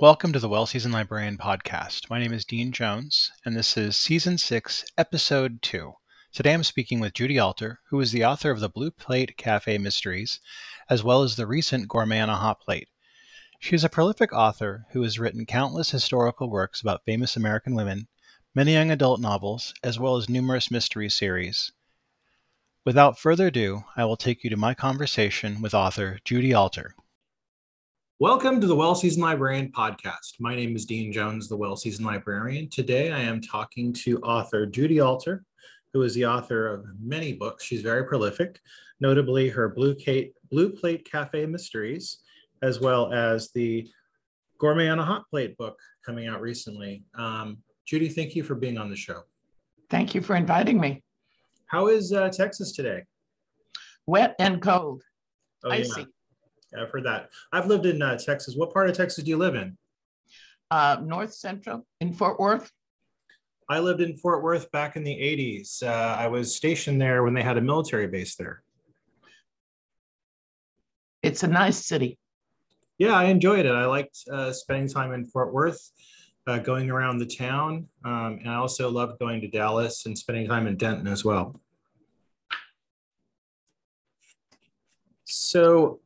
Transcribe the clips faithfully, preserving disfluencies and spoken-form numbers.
Welcome to the Well Seasoned Librarian Podcast. My name is Dean Jones, and this is Season six, Episode two. Today I'm speaking with Judy Alter, who is the author of the Blue Plate Cafe Mysteries, as well as the recent Gourmet on a Hot Plate. She is a prolific author who has written countless historical works about famous American women, many young adult novels, as well as numerous mystery series. Without further ado, I will take you to my conversation with author Judy Alter. Welcome to the Well Seasoned Librarian Podcast. My name is Dean Jones, the Well Seasoned Librarian. Today I am talking to author Judy Alter, who is the author of many books. She's very prolific, notably her Blue, Kate, Blue Plate Cafe Mysteries, as well as the Gourmet on a Hot Plate book coming out recently. Um, Judy, thank you for being on the show. Thank you for inviting me. How is uh, Texas today? Wet and cold. Oh, icy. Yeah. I've heard that. I've lived in uh, Texas. What part of Texas do you live in? Uh, North Central in Fort Worth. I lived in Fort Worth back in the eighties. Uh, I was stationed there when they had a military base there. It's a nice city. Yeah, I enjoyed it. I liked uh, spending time in Fort Worth, uh, going around the town. Um, and I also loved going to Dallas and spending time in Denton as well. So,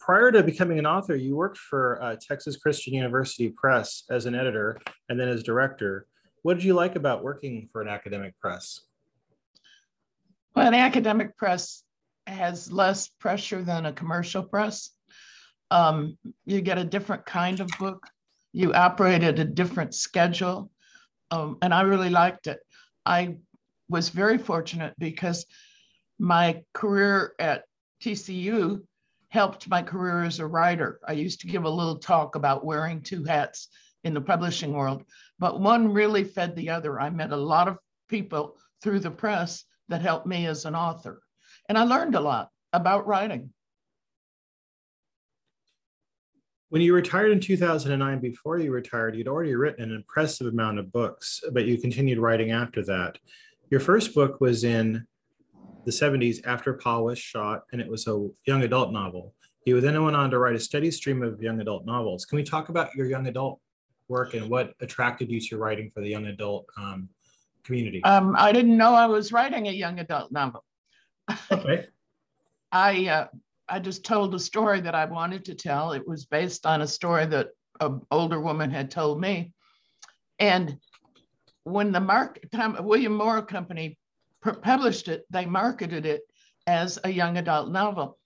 prior to becoming an author, you worked for uh, Texas Christian University Press as an editor and then as director. What did you like about working for an academic press? Well, an academic press has less pressure than a commercial press. Um, you get a different kind of book. You operate at a different schedule. Um, and I really liked it. I was very fortunate because my career at T C U helped my career as a writer. I used to give a little talk about wearing two hats in the publishing world, but one really fed the other. I met a lot of people through the press that helped me as an author. And I learned a lot about writing. When you retired in two thousand nine, before you retired, you'd already written an impressive amount of books, but you continued writing after that. Your first book was in the seventies, after Paul was shot, and it was a young adult novel. You then went on to write a steady stream of young adult novels. Can we talk about your young adult work and what attracted you to writing for the young adult um, community? Um, I didn't know I was writing a young adult novel. Okay. I, uh, I just told a story that I wanted to tell. It was based on a story that an older woman had told me. And when the Mark, Tom, William Morrow Company published it, they marketed it as a young adult novel.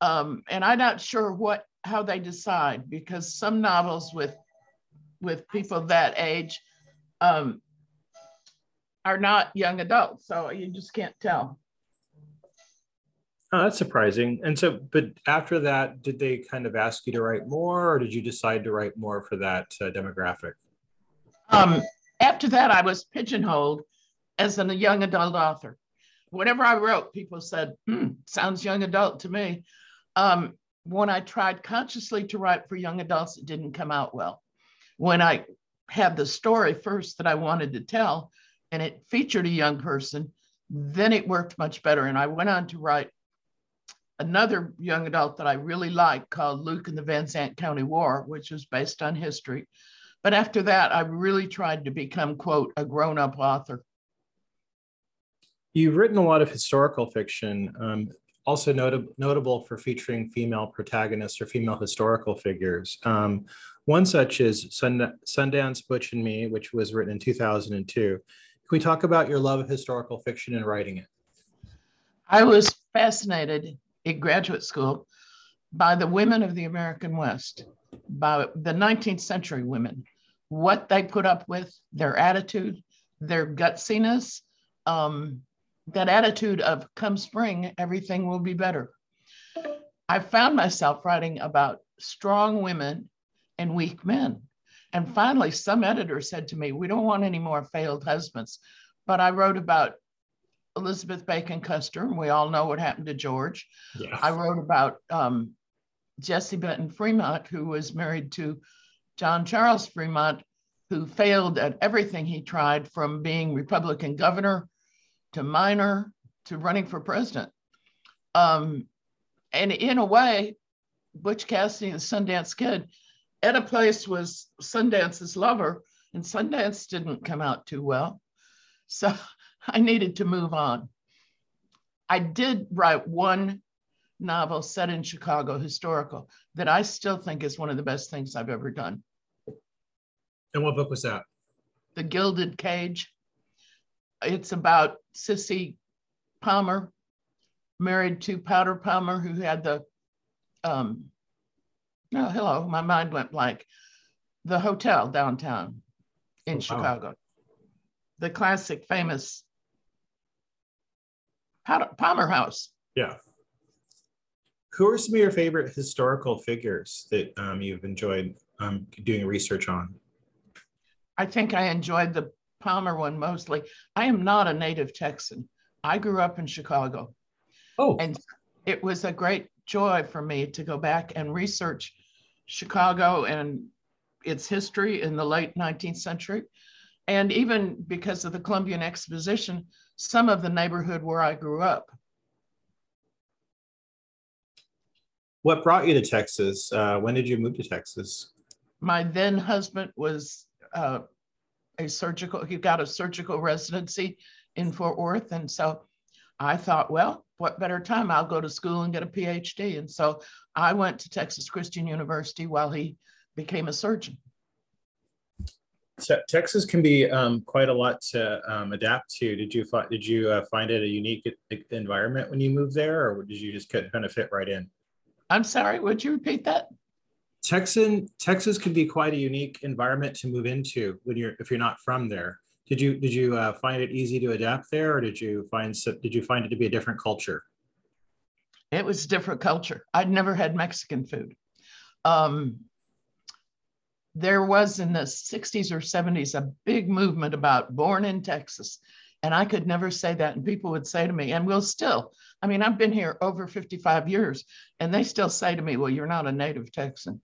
Um, and I'm not sure what how they decide, because some novels with with people that age um, are not young adults, so you just can't tell. Oh, that's surprising. And so, but after that, did they kind of ask you to write more, or did you decide to write more for that uh, demographic? Um, after that, I was pigeonholed as a young adult author. Whatever I wrote, people said, hmm, sounds young adult to me. Um, when I tried consciously to write for young adults, it didn't come out well. When I had the story first that I wanted to tell, and it featured a young person, then it worked much better. And I went on to write another young adult that I really liked called Luke and the Van Zandt County War, which was based on history. But after that, I really tried to become, quote, a grown-up author. You've written a lot of historical fiction, um, also notab- notable for featuring female protagonists or female historical figures. Um, one such is Sund- Sundance, Butch, and Me, which was written in two thousand two. Can we talk about your love of historical fiction and writing it? I was fascinated in graduate school by the women of the American West, by the nineteenth century women, what they put up with, their attitude, their gutsiness, um, that attitude of come spring, everything will be better. I found myself writing about strong women and weak men. And finally, some editor said to me, we don't want any more failed husbands. But I wrote about Elizabeth Bacon Custer, and we all know what happened to George. Yes. I wrote about um, Jesse Benton Fremont, who was married to John Charles Fremont, who failed at everything he tried, from being Republican governor to minor, to running for president. Um, and in a way, Butch Cassidy and the Sundance Kid Etta Place was Sundance's lover, and Sundance didn't come out too well. So I needed to move on. I did write one novel set in Chicago, historical, that I still think is one of the best things I've ever done. And what book was that? The Gilded Cage. It's about Sissy Palmer, married to Potter Palmer, who had the, um, no, hello, my mind went blank, the hotel downtown in oh, Chicago. Wow. The classic famous Palmer House. Yeah. Who are some of your favorite historical figures that um, you've enjoyed um, doing research on? I think I enjoyed the Palmer one mostly. I am not a native Texan. I grew up in Chicago. Oh. And it was a great joy for me to go back and research Chicago and its history in the late nineteenth century. And even because of the Columbian Exposition, some of the neighborhood where I grew up. What brought you to Texas? Uh, when did you move to Texas? My then husband was uh, a surgical, he got a surgical residency in Fort Worth. And so I thought, well, what better time? I'll go to school and get a PhD. And so I went to Texas Christian University while he became a surgeon. Texas can be um, quite a lot to um, adapt to. Did you find did you uh, find it a unique environment when you moved there, or did you just kind of fit right in? I'm sorry, would you repeat that? Texan Texas can be quite a unique environment to move into when you're if you're not from there. Did you did you uh, find it easy to adapt there, or did you find did you find it to be a different culture? It was a different culture. I'd never had Mexican food. Um, There was in the sixties or seventies a big movement about born in Texas. And I could never say that. And people would say to me, and we'll still, I mean, I've been here over fifty-five years, and they still say to me, well, you're not a native Texan.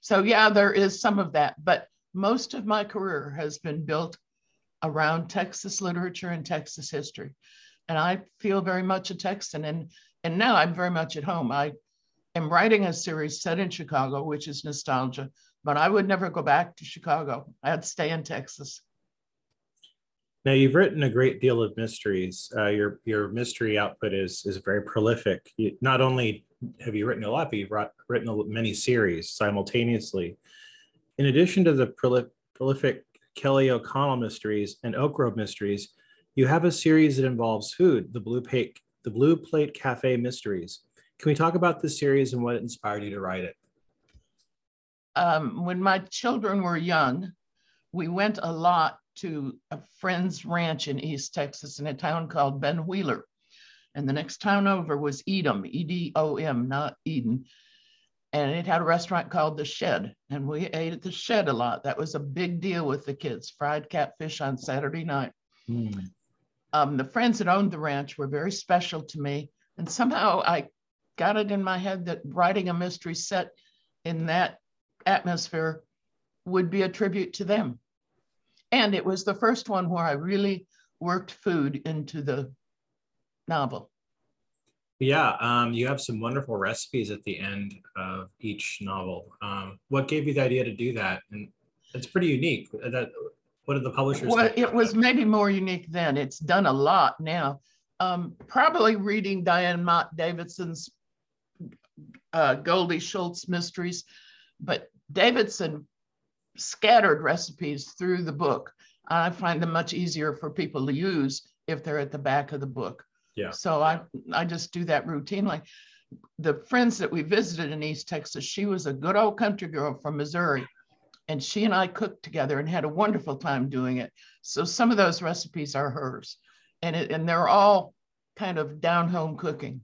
So yeah, there is some of that. But most of my career has been built around Texas literature and Texas history. And I feel very much a Texan. And, and now I'm very much at home. I am writing a series set in Chicago, which is Nostalgia. But I would never go back to Chicago. I'd stay in Texas. Now, you've written a great deal of mysteries. Uh, your your mystery output is is very prolific. You, not only have you written a lot, but you've written many series simultaneously. In addition to the prolif prolific Kelly O'Connell Mysteries and Oak Grove Mysteries, you have a series that involves food, the Blue Plate, the Blue Plate Cafe Mysteries. Can we talk about this series and what inspired you to write it? Um, when my children were young, we went a lot to a friend's ranch in East Texas in a town called Ben Wheeler. And the next town over was Edom, E D O M, not Eden. And it had a restaurant called The Shed. And we ate at The Shed a lot. That was a big deal with the kids, fried catfish on Saturday night. Mm. Um, the friends that owned the ranch were very special to me. And somehow I got it in my head that writing a mystery set in that atmosphere would be a tribute to them. And it was the first one where I really worked food into the novel. Yeah, um, you have some wonderful recipes at the end of each novel. Um, what gave you the idea to do that? And it's pretty unique. That, what did the publishers Well, it was that? Maybe more unique then. It's done a lot now. Um, probably reading Diane Mott Davidson's uh, Goldie Schultz Mysteries. But Davidson scattered recipes through the book. I find them much easier for people to use if they're at the back of the book. Yeah. So I, I just do that routinely. The friends that we visited in East Texas, she was a good old country girl from Missouri. And she and I cooked together and had a wonderful time doing it. So some of those recipes are hers. And, it, and they're all kind of down-home cooking.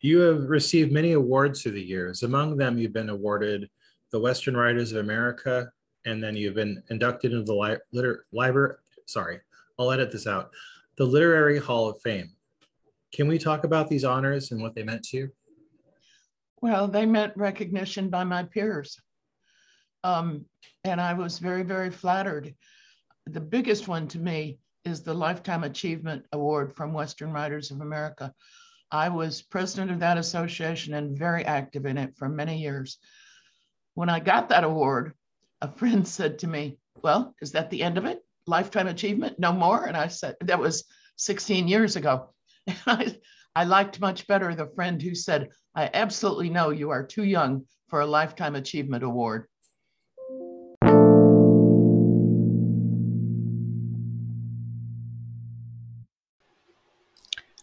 You have received many awards through the years. Among them, you've been awarded the Western Writers of America, and then you've been inducted into the li liter library, sorry, I'll edit this out, the Literary Hall of Fame. Can we talk about these honors and what they meant to you? Well, they meant recognition by my peers. Um, and I was very, very flattered. The biggest one to me is the Lifetime Achievement Award from Western Writers of America. I was president of that association and very active in it for many years. When I got that award, a friend said to me, well, is that the end of it? Lifetime achievement, no more? And I said, that was sixteen years ago. And I, I liked much better the friend who said, I absolutely know you are too young for a lifetime achievement award.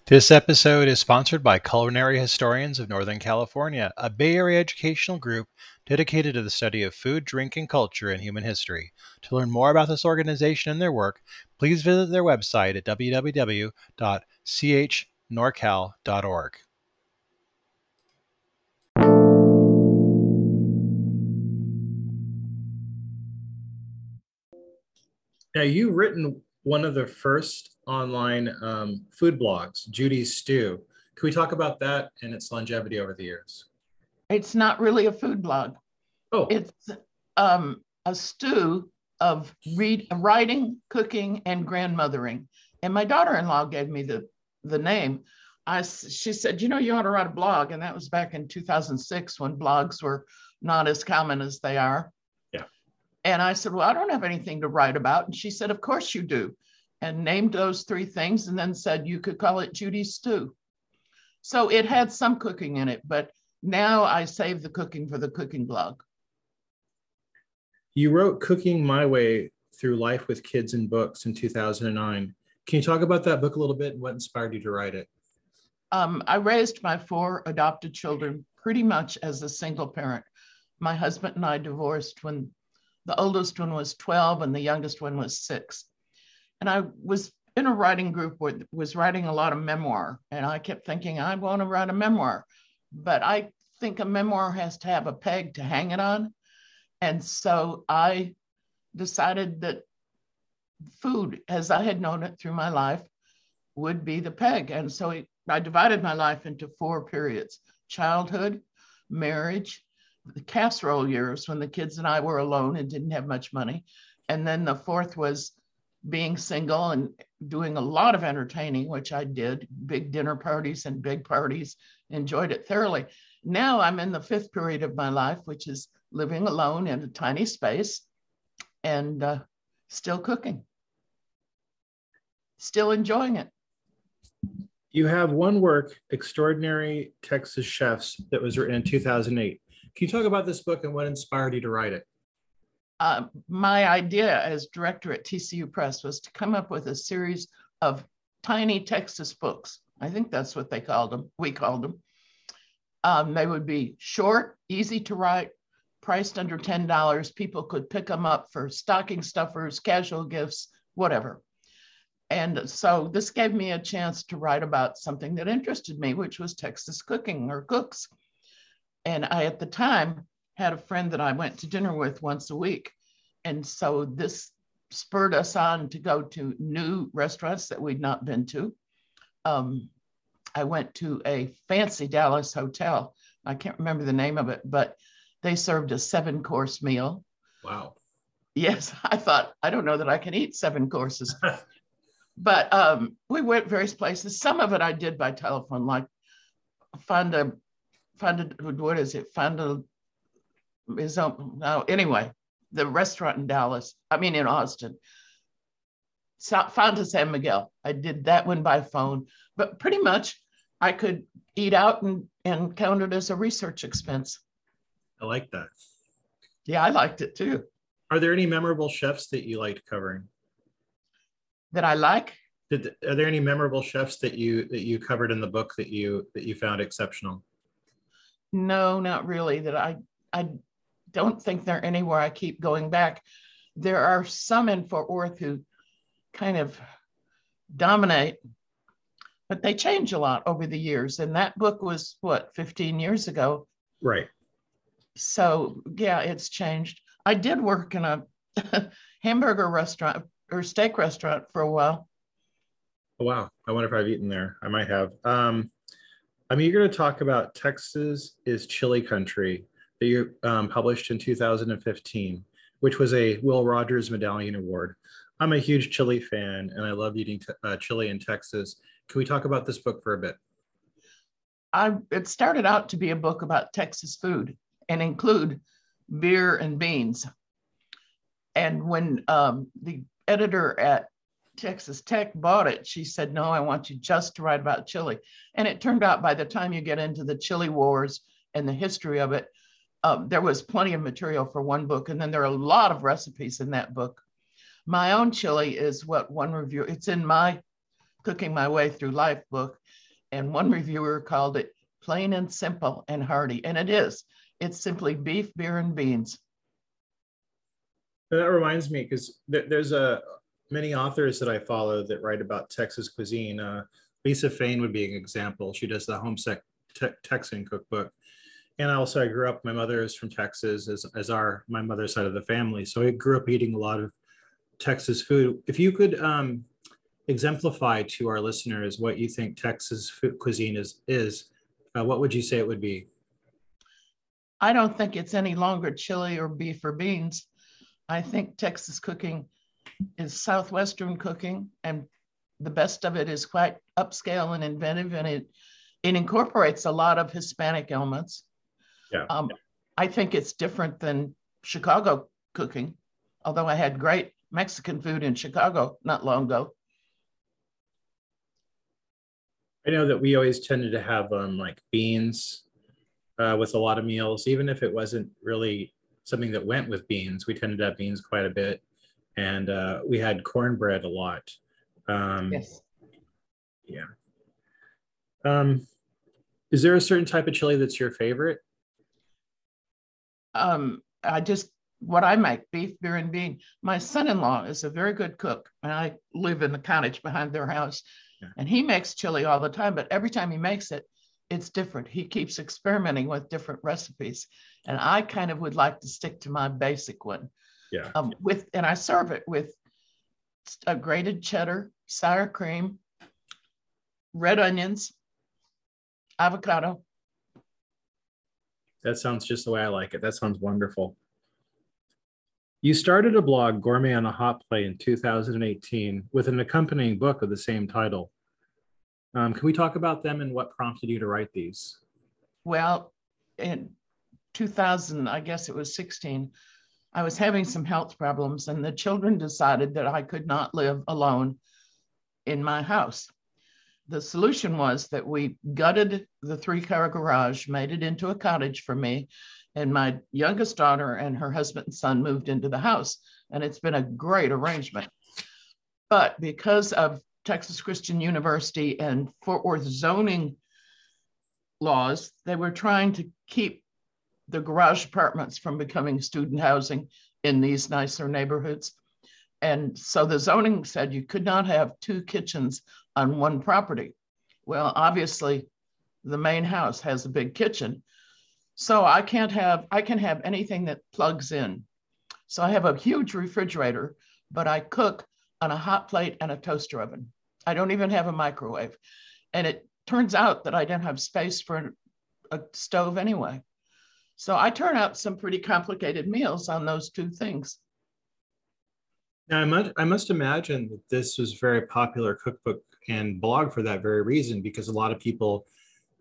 This episode is sponsored by Culinary Historians of Northern California, a Bay Area educational group dedicated to the study of food, drink, and culture in human history. To learn more about this organization and their work, please visit their website at w w w dot c h norcal dot org. Now, you've written one of the first online um, food blogs, Judy's Stew. Can we talk about that and its longevity over the years? It's not really a food blog. Oh. It's um, a stew of read, writing, cooking, and grandmothering. And my daughter-in-law gave me the, the name. I, she said, you know, you ought to write a blog. And that was back in two thousand six when blogs were not as common as they are. And I said, well, I don't have anything to write about. And she said, of course you do. And named those three things and then said, you could call it Judy's Stew. So it had some cooking in it, but now I save the cooking for the cooking blog. You wrote Cooking My Way Through Life with Kids and Books in two thousand nine. Can you talk about that book a little bit and what inspired you to write it? Um, I raised my four adopted children pretty much as a single parent. My husband and I divorced when the oldest one was twelve and the youngest one was six. And I was in a writing group that was writing a lot of memoir. And I kept thinking, I want to write a memoir. But I think a memoir has to have a peg to hang it on. And so I decided that food, as I had known it through my life, would be the peg. And so it, I divided my life into four periods: childhood, marriage, the casserole years when the kids and I were alone and didn't have much money. And then the fourth was being single and doing a lot of entertaining, which I did, big dinner parties and big parties, enjoyed it thoroughly. Now I'm in the fifth period of my life, which is living alone in a tiny space and uh, still cooking, still enjoying it. You have one work, Extraordinary Texas Chefs, that was written in two thousand eight. Can you talk about this book and what inspired you to write it? Uh, my idea as director at T C U Press was to come up with a series of tiny Texas books. I think that's what they called them. We called them. Um, they would be short, easy to write, priced under ten dollars. People could pick them up for stocking stuffers, casual gifts, whatever. And so this gave me a chance to write about something that interested me, which was Texas cooking or cooks. And I, at the time, had a friend that I went to dinner with once a week. And so this spurred us on to go to new restaurants that we'd not been to. Um, I went to a fancy Dallas hotel. I can't remember the name of it, but they served a seven course meal. Wow. Yes, I thought, I don't know that I can eat seven courses. But um, we went various places. Some of it I did by telephone, like Fonda. Funded, what is it? Funded, is no, anyway, the restaurant in Dallas, I mean in Austin, Fonda San Miguel. I did that one by phone, but pretty much I could eat out and, and count it as a research expense. I like that. Yeah, I liked it too. Are there any memorable chefs that you liked covering? That I like? Did, are there any memorable chefs that you that you covered in the book that you that you found exceptional? No, not really. That I, I don't think they're anywhere I keep going back. There are some in Fort Worth who kind of dominate, but they change a lot over the years. And that book was, what, fifteen years ago? Right. So, yeah, it's changed. I did work in a hamburger restaurant or steak restaurant for a while. Oh, wow. I wonder if I've eaten there. I might have. Um... I'm eager to talk about Texas Is Chili Country that you um, published in two thousand fifteen, which was a Will Rogers Medallion Award. I'm a huge chili fan and I love eating uh, chili in Texas. Can we talk about this book for a bit? I, it started out to be a book about Texas food and include beer and beans. And when um, the editor at Texas Tech bought it, she said, no, I want you just to write about chili. And it turned out by the time you get into the chili wars and the history of it, um, there was plenty of material for one book. And then there are a lot of recipes in that book. My own chili is what one reviewer, it's in my Cooking My Way Through Life book. And one reviewer called it plain and simple and hearty. And it is. It's simply beef, beer, and beans. And that reminds me, because th there's a, many authors that I follow that write about Texas cuisine. Uh, Lisa Fain would be an example. She does the Homesick te Texan cookbook. And also I grew up, my mother is from Texas, as, as our, my mother's side of the family. So I grew up eating a lot of Texas food. If you could um, exemplify to our listeners what you think Texas food cuisine is, is uh, what would you say it would be? I don't think it's any longer chili or beef or beans. I think Texas cooking is Southwestern cooking, and the best of it is quite upscale and inventive, and it, it incorporates a lot of Hispanic elements. Yeah. Um, I think it's different than Chicago cooking, although I had great Mexican food in Chicago not long ago. I know that we always tended to have um, like beans uh, with a lot of meals, even if it wasn't really something that went with beans. We tended to have beans quite a bit, and uh, we had cornbread a lot. Um, yes. Yeah. Um, is there a certain type of chili that's your favorite? Um, I just, what I make, beef, beer, and bean. My son-in-law is a very good cook, and I live in the cottage behind their house, yeah. And he makes chili all the time, but every time he makes it, it's different. He keeps experimenting with different recipes, and I kind of would like to stick to my basic one. Yeah. Um, with, and I serve it with a grated cheddar, sour cream, red onions, avocado. That sounds just the way I like it. That sounds wonderful. You started a blog, Gourmet on a Hot Plate, in two thousand eighteen with an accompanying book of the same title. Um, can we talk about them and what prompted you to write these? Well, in two thousand, I guess it was sixteen, I was having some health problems, and the children decided that I could not live alone in my house. The solution was that we gutted the three-car garage, made it into a cottage for me, and my youngest daughter and her husband and son moved into the house, and it's been a great arrangement. But because of Texas Christian University and Fort Worth zoning laws, they were trying to keep the garage apartments from becoming student housing in these nicer neighborhoods. And so the zoning said you could not have two kitchens on one property. Well, obviously the main house has a big kitchen. So I can't have, I can have anything that plugs in. So I have a huge refrigerator, but I cook on a hot plate and a toaster oven. I don't even have a microwave. And it turns out that I don't have space for a stove anyway. So I turn out some pretty complicated meals on those two things. Now I must, I must imagine that this was a very popular cookbook and blog for that very reason, because a lot of people,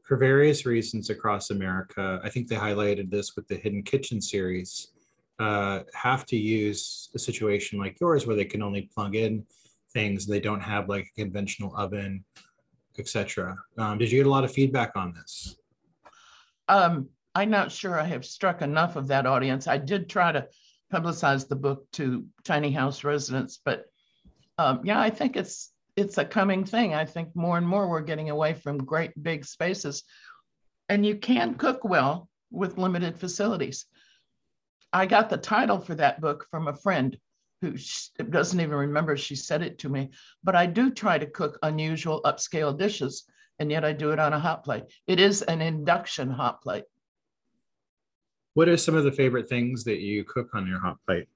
for various reasons across America, I think they highlighted this with the Hidden Kitchen series, uh, have to use a situation like yours where they can only plug in things. They don't have like a conventional oven, et cetera. Um, did you get a lot of feedback on this? Um, I'm not sure I have struck enough of that audience. I did try to publicize the book to tiny house residents, but um, yeah, I think it's it's a coming thing. I think more and more we're getting away from great big spaces, and you can cook well with limited facilities. I got the title for that book from a friend who doesn't even remember she said it to me, but I do try to cook unusual upscale dishes, and yet I do it on a hot plate. It is an induction hot plate. What are some of the favorite things that you cook on your hot plate?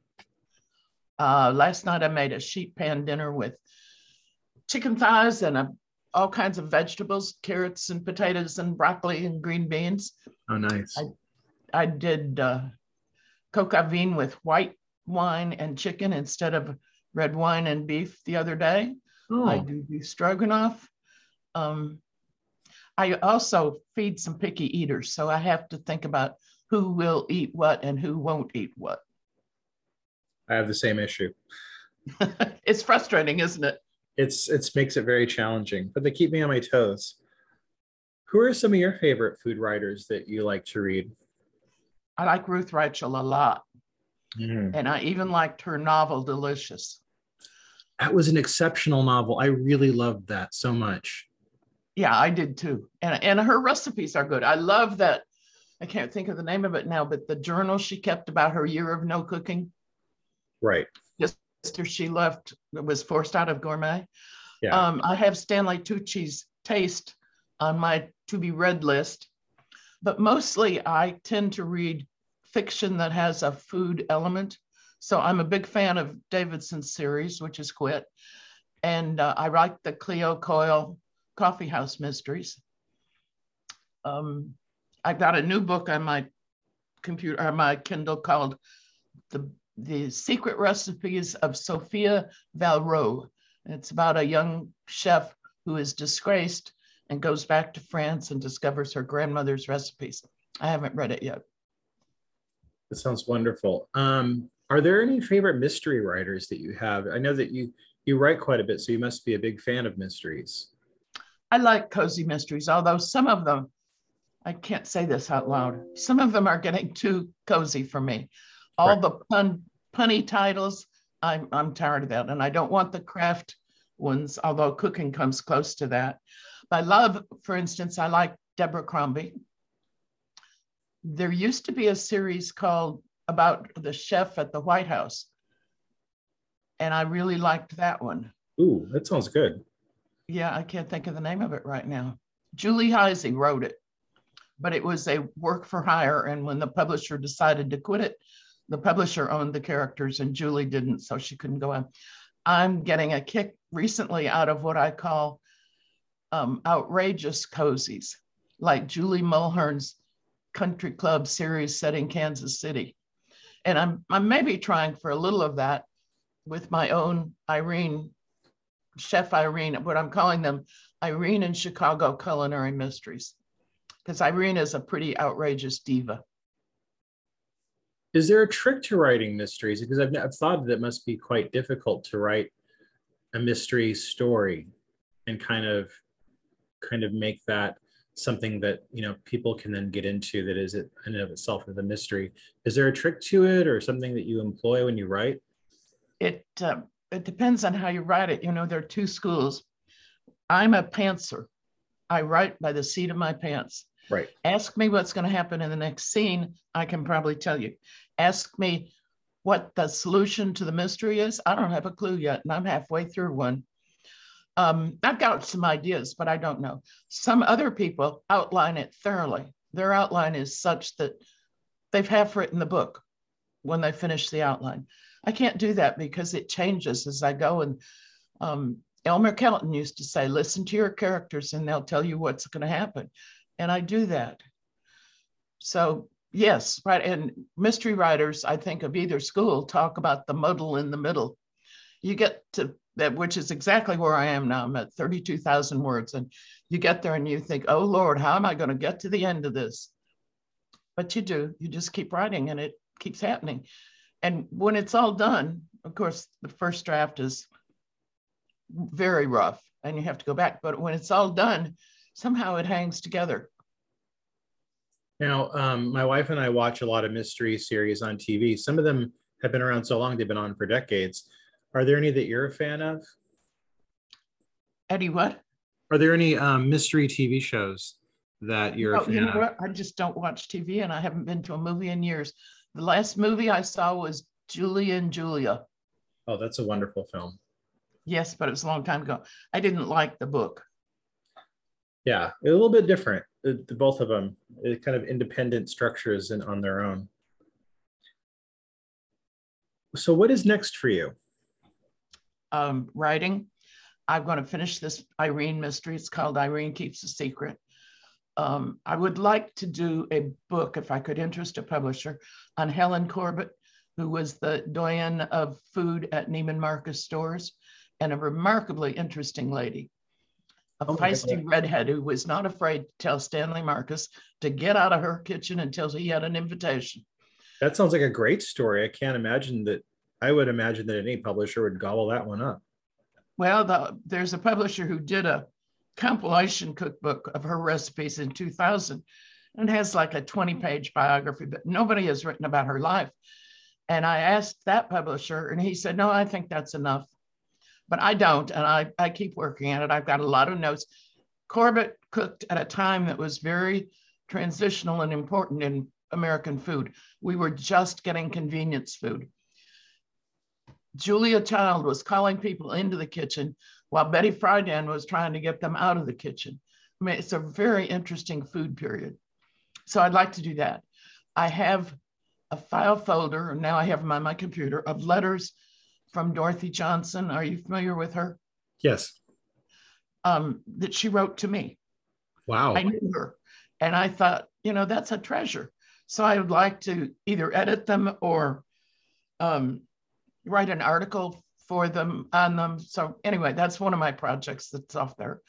Uh, last night I made a sheet pan dinner with chicken thighs and a, all kinds of vegetables, carrots and potatoes and broccoli and green beans. Oh, nice. I, I did uh, coca vin with white wine and chicken instead of red wine and beef the other day. Oh. I do beef stroganoff. Um, I also feed some picky eaters, so I have to think about who will eat what and who won't eat what. I have the same issue. It's frustrating, isn't it? It's it makes it very challenging, but they keep me on my toes. Who are some of your favorite food writers that you like to read? I like Ruth Reichel a lot. Mm. And I even liked her novel, Delicious. That was an exceptional novel. I really loved that so much. Yeah, I did too. And, and her recipes are good. I love that. I can't think of the name of it now, but the journal she kept about her year of no cooking. Right. Just after she left, was forced out of Gourmet. Yeah. Um, I have Stanley Tucci's Taste on my to-be-read list, but mostly I tend to read fiction that has a food element. So I'm a big fan of Davidson's series, which is Quit. And uh, I like the Cleo Coyle Coffee House Mysteries. Um, I've got a new book on my computer, or my Kindle, called The, the Secret Recipes of Sophia Valreau. And it's about a young chef who is disgraced and goes back to France and discovers her grandmother's recipes. I haven't read it yet. That sounds wonderful. Um, are there any favorite mystery writers that you have? I know that you you write quite a bit, so you must be a big fan of mysteries. I like cozy mysteries, although some of them, I can't say this out loud, some of them are getting too cozy for me. All right. the pun, punny titles, I'm, I'm tired of that. And I don't want the craft ones, although cooking comes close to that. I love, for instance, I like Deborah Crombie. There used to be a series called about the chef at the White House. And I really liked that one. Ooh, that sounds good. Yeah, I can't think of the name of it right now. Julie Heisey wrote it, but it was a work for hire. And when the publisher decided to quit it, the publisher owned the characters and Julie didn't, so she couldn't go on. I'm getting a kick recently out of what I call Um, outrageous cozies, like Julie Mulhern's Country Club series set in Kansas City. And I'm, I'm maybe trying for a little of that with my own Irene, Chef Irene, what I'm calling them, Irene and Chicago Culinary Mysteries, because Irene is a pretty outrageous diva. Is there a trick to writing mysteries? Because I've, I've thought that it must be quite difficult to write a mystery story and kind of kind of make that something that, you know, people can then get into, that is in and of itself is a mystery. Is there a trick to it or something that you employ when you write? It, uh, it depends on how you write it. You know, there are two schools. I'm a pantser. I write by the seat of my pants. Right. Ask me what's going to happen in the next scene. I can probably tell you. Ask me what the solution to the mystery is. I don't have a clue yet, and I'm halfway through one. Um, I've got some ideas, but I don't know. Some other people outline it thoroughly. Their outline is such that they've half written the book when they finish the outline. I can't do that because it changes as I go. And um, Elmer Kelton used to say, listen to your characters and they'll tell you what's going to happen. And I do that. So yes, right. And mystery writers, I think, of either school talk about the muddle in the middle. You get to that, which is exactly where I am now. I'm at thirty-two thousand words, and you get there and you think, oh Lord, how am I going to get to the end of this? But you do, you just keep writing and it keeps happening. And when it's all done, of course, the first draft is very rough and you have to go back, but when it's all done, somehow it hangs together. Now, um, my wife and I watch a lot of mystery series on T V. Some of them have been around so long, they've been on for decades. Are there any that you're a fan of? Eddie, what? Are there any um, mystery T V shows that you're oh, a fan you know of? What? I just don't watch T V and I haven't been to a movie in years. The last movie I saw was Julie and Julia. Oh, that's a wonderful film. Yes, but it was a long time ago. I didn't like the book. Yeah, a little bit different, the, the both of them. It kind of independent structures and on their own. So what is next for you? Um, writing. I'm going to finish this Irene mystery. It's called Irene Keeps a Secret. Um, I would like to do a book, if I could interest a publisher, on Helen Corbett, who was the doyen of food at Neiman Marcus stores and a remarkably interesting lady. oh, feisty goodness. redhead who was not afraid to tell Stanley Marcus to get out of her kitchen until he had an invitation. That sounds like a great story. I can't imagine that. I would imagine that any publisher would gobble that one up. Well, the, there's a publisher who did a compilation cookbook of her recipes in two thousand and has like a twenty page biography, but nobody has written about her life. And I asked that publisher and he said, no, I think that's enough, but I don't. And I, I keep working at it. I've got a lot of notes. Corbett cooked at a time that was very transitional and important in American food. We were just getting convenience food. Julia Child was calling people into the kitchen while Betty Friedan was trying to get them out of the kitchen. I mean, it's a very interesting food period. So I'd like to do that. I have a file folder, now I have them on my computer, of letters from Dorothy Johnson. Are you familiar with her? Yes. Um, that she wrote to me. Wow. I knew her. And I thought, you know, that's a treasure. So I would like to either edit them or um, write an article for them on them. So anyway, that's one of my projects that's off there.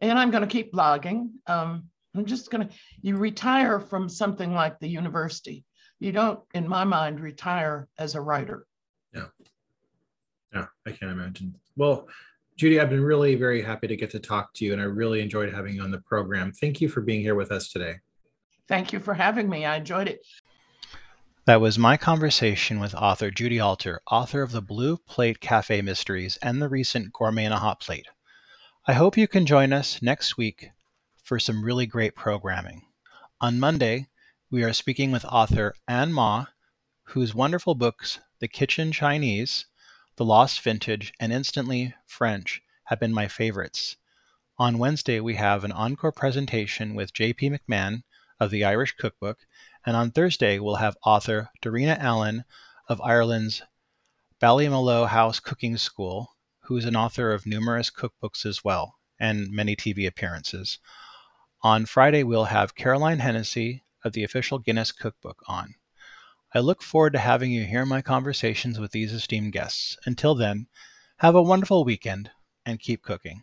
And I'm going to keep blogging. Um, I'm just going to, you retire from something like the university. You don't, in my mind, retire as a writer. Yeah. Yeah, I can't imagine. Well, Judy, I've been really very happy to get to talk to you, and I really enjoyed having you on the program. Thank you for being here with us today. Thank you for having me. I enjoyed it. That was my conversation with author Judy Alter, author of the Blue Plate Cafe Mysteries and the recent Gourmet on a Hot Plate. I hope you can join us next week for some really great programming. On Monday, we are speaking with author Anne Ma, whose wonderful books, The Kitchen Chinese, The Lost Vintage, and Instantly French have been my favorites. On Wednesday, we have an encore presentation with J P McMahon of The Irish Cookbook, and on Thursday, we'll have author Dorena Allen of Ireland's Ballymaloe House Cooking School, who is an author of numerous cookbooks as well, and many T V appearances. On Friday, we'll have Caroline Hennessy of the official Guinness Cookbook on. I look forward to having you hear my conversations with these esteemed guests. Until then, have a wonderful weekend and keep cooking.